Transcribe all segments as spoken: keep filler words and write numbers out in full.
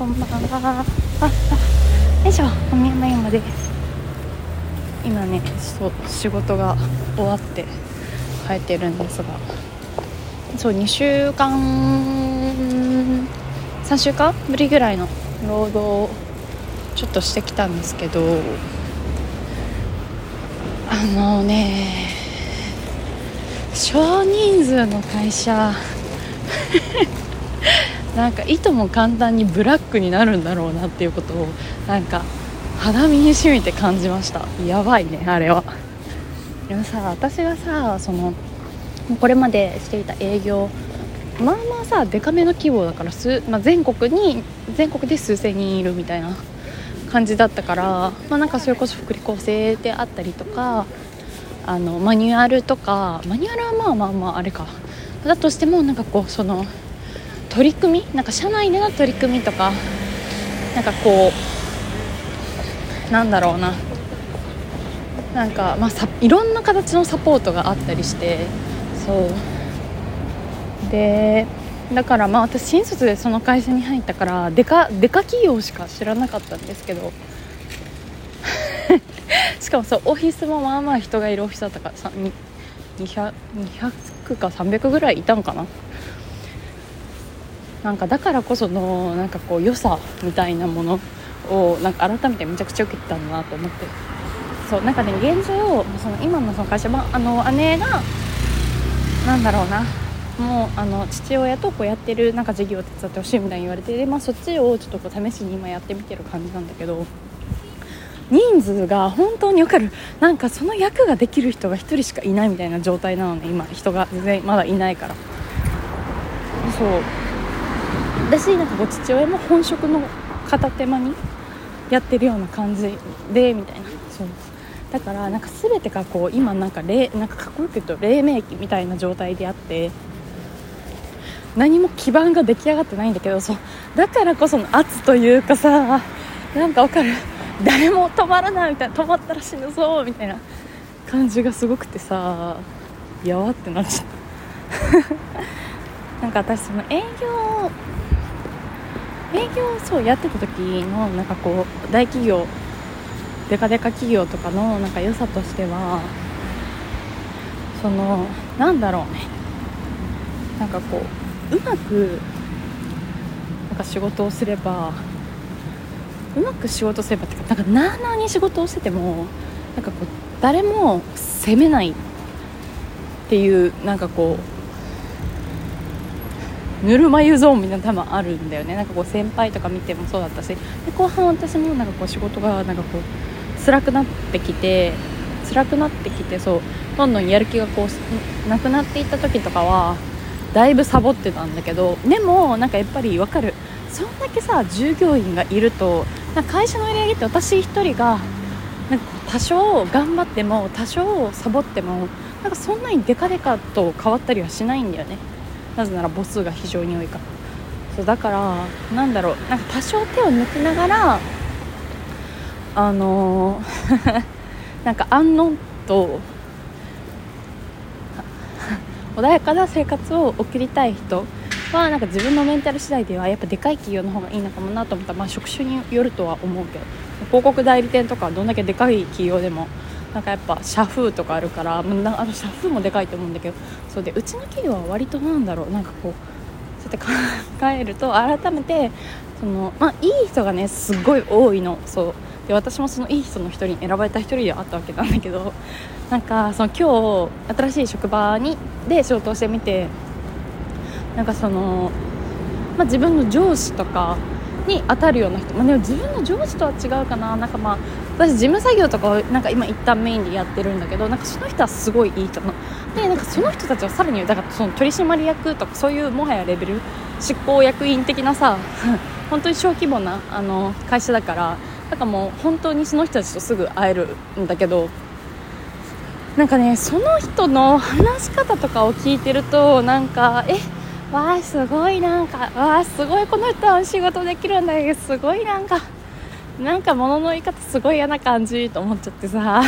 こんばんは。よいしょ、おみやまゆまです。今ね、そう仕事が終わって帰ってるんですが、そうにしゅうかんさんしゅうかんぶりぐらいの労働をちょっとしてきたんですけど、あのね少人数の会社なんかいとも簡単にブラックになるんだろうなっていうことをなんか肌身に染みて感じました。やばいね、あれは。でもさ、私がさ、そのこれまでしていた営業、まあまあさデカめの規模だから、す、まあ、全国に全国で数千人いるみたいな感じだったから、まあ、なんかそれこそ福利厚生であったりとか、あのマニュアルとか、マニュアルはまあまあまああれかだとしても、なんかこうその取り組み、なんか社内での取り組みとか、なんかこうなんだろうな、なんかまあさいろんな形のサポートがあったりして、そうでだからまあ私新卒でその会社に入ったからデカデカ企業しか知らなかったんですけどしかもそうオフィスもまあまあ人がいるオフィスだったからさ、にひゃくかさんびゃくぐらいいたのかな。なんかだからこそのなんかこう良さみたいなものをなんか改めてめちゃくちゃ受けてたんだなと思って、そうなんかね現状その今のその会社、まあの姉がなんだろうな、もうあの父親とこうやってるなんか事業を手伝ってほしいみたいに言われて、で、まあ、そっちをちょっとこう試しに今やってみてる感じなんだけど、人数が本当に分かる、なんかその役ができる人が一人しかいないみたいな状態なので、今人が全然まだいないから、そう私なんかこう父親も本職の片手間にやってるような感じでみたいな、そうだからなんか全てがこう今なんか、なんかかっこよく言うと黎明期みたいな状態であって、何も基盤が出来上がってないんだけど、そうだからこその圧というかさ、なんか分かる、誰も止まらないみたいな、止まったら死ぬぞみたいな感じがすごくてさ、やわってなっちゃったなんか私その営業営業そうやってた時のなんかこう大企業デカデカ企業とかのなんか良さとしては、そのなんだろうね、なんかこううまくなんか仕事をすればうまく仕事すればってか、なんかなあなあに仕事をしててもなんかこう誰も責めないっていう、なんかこうぬるま湯ゾーンみたいな多分あるんだよね。なんかこう先輩とか見てもそうだったし、で後半私もなんかこう仕事がなんかこう辛くなってきて辛くなってきてそうどんどんやる気がこうなくなっていった時とかはだいぶサボってたんだけど、でもなんかやっぱり分かる、そんだけさ従業員がいるとなんか会社の売り上げって私一人がなんか多少頑張っても多少サボってもなんかそんなにデカデカと変わったりはしないんだよね。なぜなら母数が非常に多いから。そうだからなんだろう、なんか多少手を抜きながらあのー、なんか安穏と穏やかな生活を送りたい人はなんか自分のメンタル次第ではやっぱでかい企業の方がいいのかもなと思ったら、まあ、職種によるとは思うけど、広告代理店とかどんだけでかい企業でもなんかやっぱ社風とかあるから、あの社風もでかいと思うんだけど、そうでうちの企業は割となんだろう、なんかこうそうやって考えると改めてその、まあ、いい人がねすごい多いの。そうで私もそのいい人の一人に選ばれた一人ではあったわけなんだけど、なんかその今日新しい職場にで仕事をしてみて、なんかその、まあ、自分の上司とかに当たるような人、まあ、でも自分の上司とは違うかな、なんかまあ私事務作業とかをなんか今一旦メインでやってるんだけど、なんかその人はすごいいい人なで、なんかその人たちはさらにだからその取締役とかそういうもはやレベル執行役員的なさ本当に小規模なあの会社だから、なんかもう本当にその人たちとすぐ会えるんだけど、なんかねその人の話し方とかを聞いてるとなんかえわあすごいなんかわあすごいこの人は仕事できるんだけどすごいなんかなんか物の言い方すごい嫌な感じと思っちゃってさ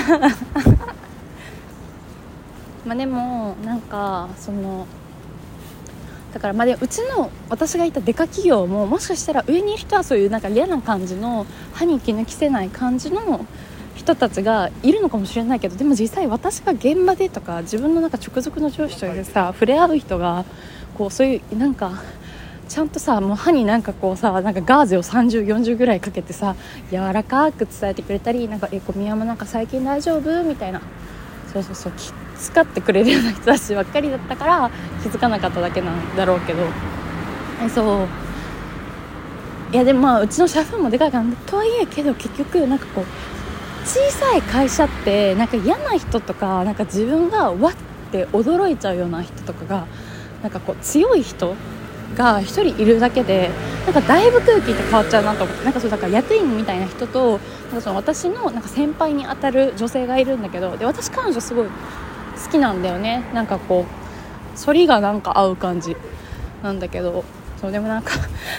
まあでもなんかそのだからまあでうちの私がいたデカ企業ももしかしたら上にいる人はそういうなんか嫌な感じの歯に気抜きせない感じの人たちがいるのかもしれないけど、でも実際私が現場でとか自分のなんか直属の上司というさ触れ合う人がこうそういうなんかちゃんとさもう歯になんかこうさなんかガーゼをさんじゅう、よんじゅうぐらいかけてさ柔らかく伝えてくれたりなんかえ小宮もなんか最近大丈夫みたいなそうそうそう使ってくれるような人たちばっかりだったから気づかなかっただけなんだろうけど、えそういやでもまあうちの社風もでかいからとはいえけど結局なんかこう小さい会社ってなんか嫌な人とかなんか自分がわって驚いちゃうような人とかがなんかこう強い人が一人いるだけでなんかだいぶ空気って変わっちゃうなと思って、なんかそうだから役員みたいな人となんかその私のなんか先輩に当たる女性がいるんだけど、で私彼女すごい好きなんだよね、なんかこう反りがなんか合う感じなんだけど、そうでもなんか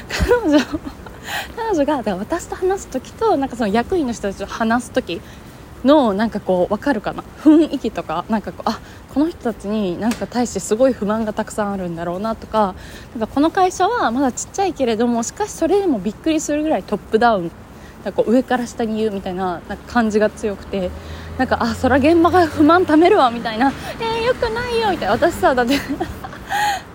彼女彼女がだから私と話す時となんかその役員の人たちと話す時のなんかこう分かるかな雰囲気とか、なんかこうあこの人たちになんか対してすごい不満がたくさんあるんだろうなとか、なんかこの会社はまだちっちゃいけれどもしかしそれでもびっくりするぐらいトップダウンなんか上から下に言うみたい な, なんか感じが強くて、なんかあそら現場が不満ためるわみたいな、えー、よくないよみたいな、私さだって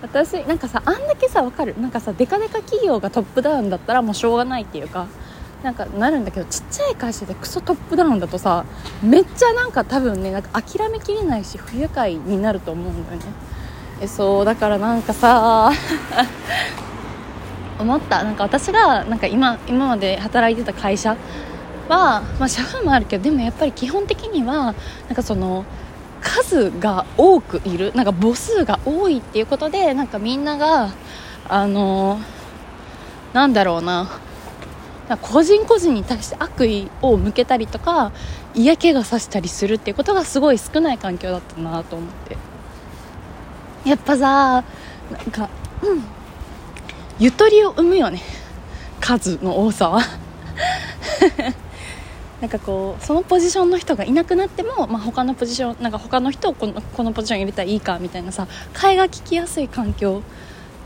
私なんかさあんだけさ分かるなんかさデカデカ企業がトップダウンだったらもうしょうがないっていうかなんかなるんだけど、ちっちゃい会社でクソトップダウンだとさめっちゃなんか多分ねなんか諦めきれないし不愉快になると思うんだよね。えそうだからなんかさ思ったなんか私がなんか 今, 今まで働いてた会社は、まあ、社風もあるけどでもやっぱり基本的にはなんかその数が多くいるなんか母数が多いっていうことでなんかみんながあのなんだろうな個人個人に対して悪意を向けたりとか嫌気がさしたりするっていうことがすごい少ない環境だったなと思って、やっぱさなんか、うん、ゆとりを生むよね数の多さはなんかこうそのポジションの人がいなくなっても、まあ、他のポジションなんか他の人をこの、このポジション入れたらいいかみたいなさ替えが利きやすい環境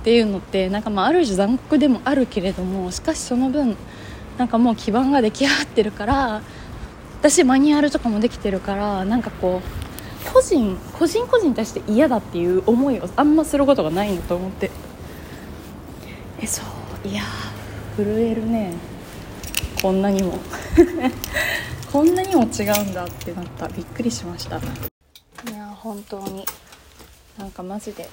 っていうのってなんかまあある種残酷でもあるけれども、しかしその分なんかもう基盤が出来上がってるから私マニュアルとかもできてるからなんかこう個人個人個人に対して嫌だっていう思いをあんますることがないんだと思って、えそういや震えるねこんなにもこんなにも違うんだってなった、びっくりしました。いや本当になんかマジで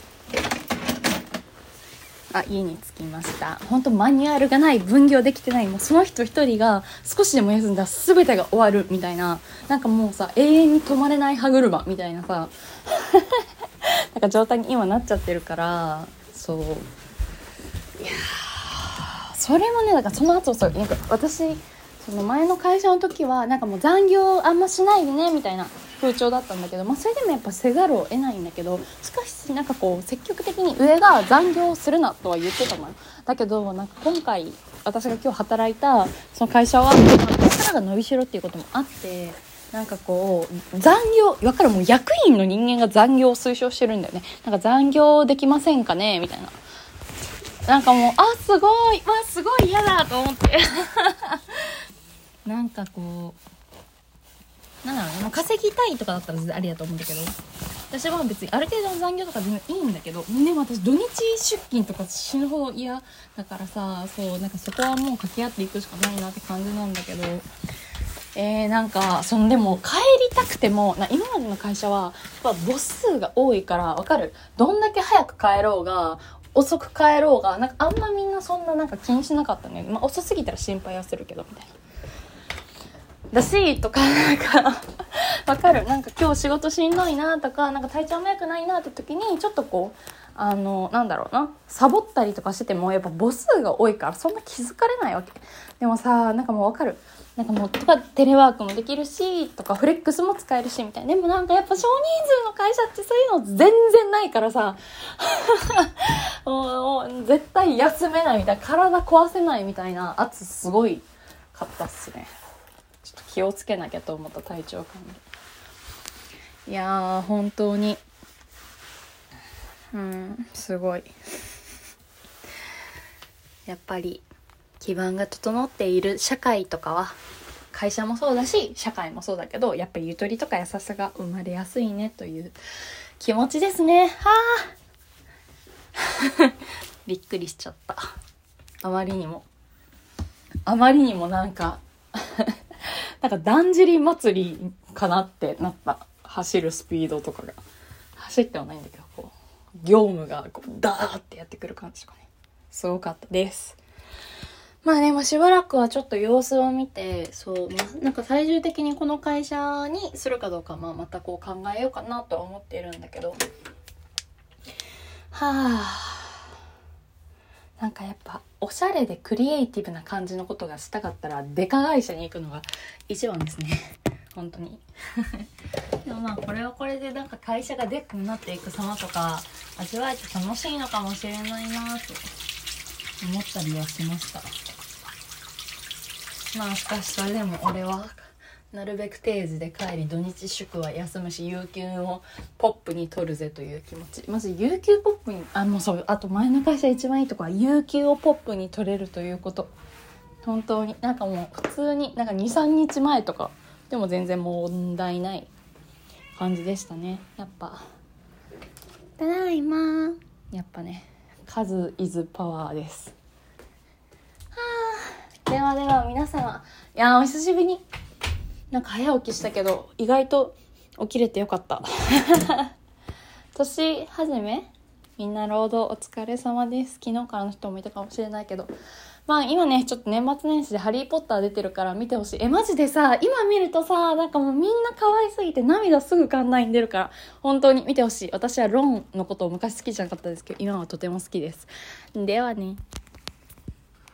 あ家に着きました。本当マニュアルがない分業できてないもうその人一人が少しでも休んだら全てが終わるみたいななんかもうさ永遠に止まれない歯車みたいなさなんか状態に今なっちゃってるから、そういやそれもねだからその後さなんか私その前の会社の時はなんかもう残業あんましないでねみたいな風潮だったんだけど、まあ、それでもやっぱせざるを得ないんだけど、しかしなんかこう積極的に上が残業するなとは言ってたのだけど、なんか今回私が今日働いたその会社は力が伸びしろっていうこともあってなんかこう残業分かるもう役員の人間が残業を推奨してるんだよね。なんか残業できませんかねみたいな、なんかもうあすごいわすごい嫌だと思ってなんかこうなんだろうね、もう稼ぎたいとかだったら全然ありだと思うんだけど、私は別にある程度の残業とか全然いいんだけど、でも私土日出勤とか死ぬほど嫌だからさ、そうなんかそこはもう掛け合っていくしかないなって感じなんだけど、えー、なんかそのでも帰りたくてもな今までの会社はやっぱ母数が多いから分かる、どんだけ早く帰ろうが遅く帰ろうがなんかあんまみんなそんななんか気にしなかったね、まあ、遅すぎたら心配はするけどみたいなだしとかなんかわかる、なんか今日仕事しんどいなとかなんか体調も良くないなって時にちょっとこうあのなんだろうなサボったりとかしててもやっぱ母数が多いからそんな気づかれないわけでもさなんかもうわかるなんかもうとかテレワークもできるしとかフレックスも使えるしみたいな、でもなんかやっぱ少人数の会社ってそういうの全然ないからさもう絶対休めないみたいな体壊せないみたいな圧すごいかったっすね。ちょっと気をつけなきゃと思った体調管理。いやー本当にうんすごいやっぱり基盤が整っている社会とかは、会社もそうだし社会もそうだけど、やっぱりゆとりとか優しさが生まれやすいねという気持ちですね。はあびっくりしちゃった。あまりにもあまりにもなんかなんかだんじり祭りかなってなった。走るスピードとかが、走ってはないんだけど、こう業務がこうダーってやってくる感じとかね、すごかったです。まあね、まあ、しばらくはちょっと様子を見て、そう、まあ、なんか最終的にこの会社にするかどうか、まあ、またこう考えようかなとは思っているんだけど、はぁ、なんかやっぱおしゃれでクリエイティブな感じのことがしたかったらデカ会社に行くのが一番ですね、本当にでもまあこれはこれでなんか会社がデックになっていく様とか味わえて楽しいのかもしれないなと思ったりはしました。まあしかしそれでも俺はなるべく定時で帰り、土日祝は休むし、有給をポップに取るぜという気持ち。まず有給ポップに、あ、もうそう、あと前の会社一番いいとこは有給をポップに取れるということ。本当になんかもう普通になんか にさんにちまえとかでも全然問題ない感じでしたね。やっぱただいま、やっぱね、数 is パワーです。はぁ、ではでは皆様、いやーお久しぶりになんか早起きしたけど意外と起きれてよかった年始め、みんな労働お疲れ様です。昨日からの人もいたかもしれないけど、まあ今ねちょっと年末年始でハリーポッター出てるから見てほしい。えマジでさ、今見るとさ、なんかもうみんな可愛すぎて涙すぐ館内に出るから本当に見てほしい。私はロンのことを昔好きじゃなかったですけど今はとても好きです。ではね。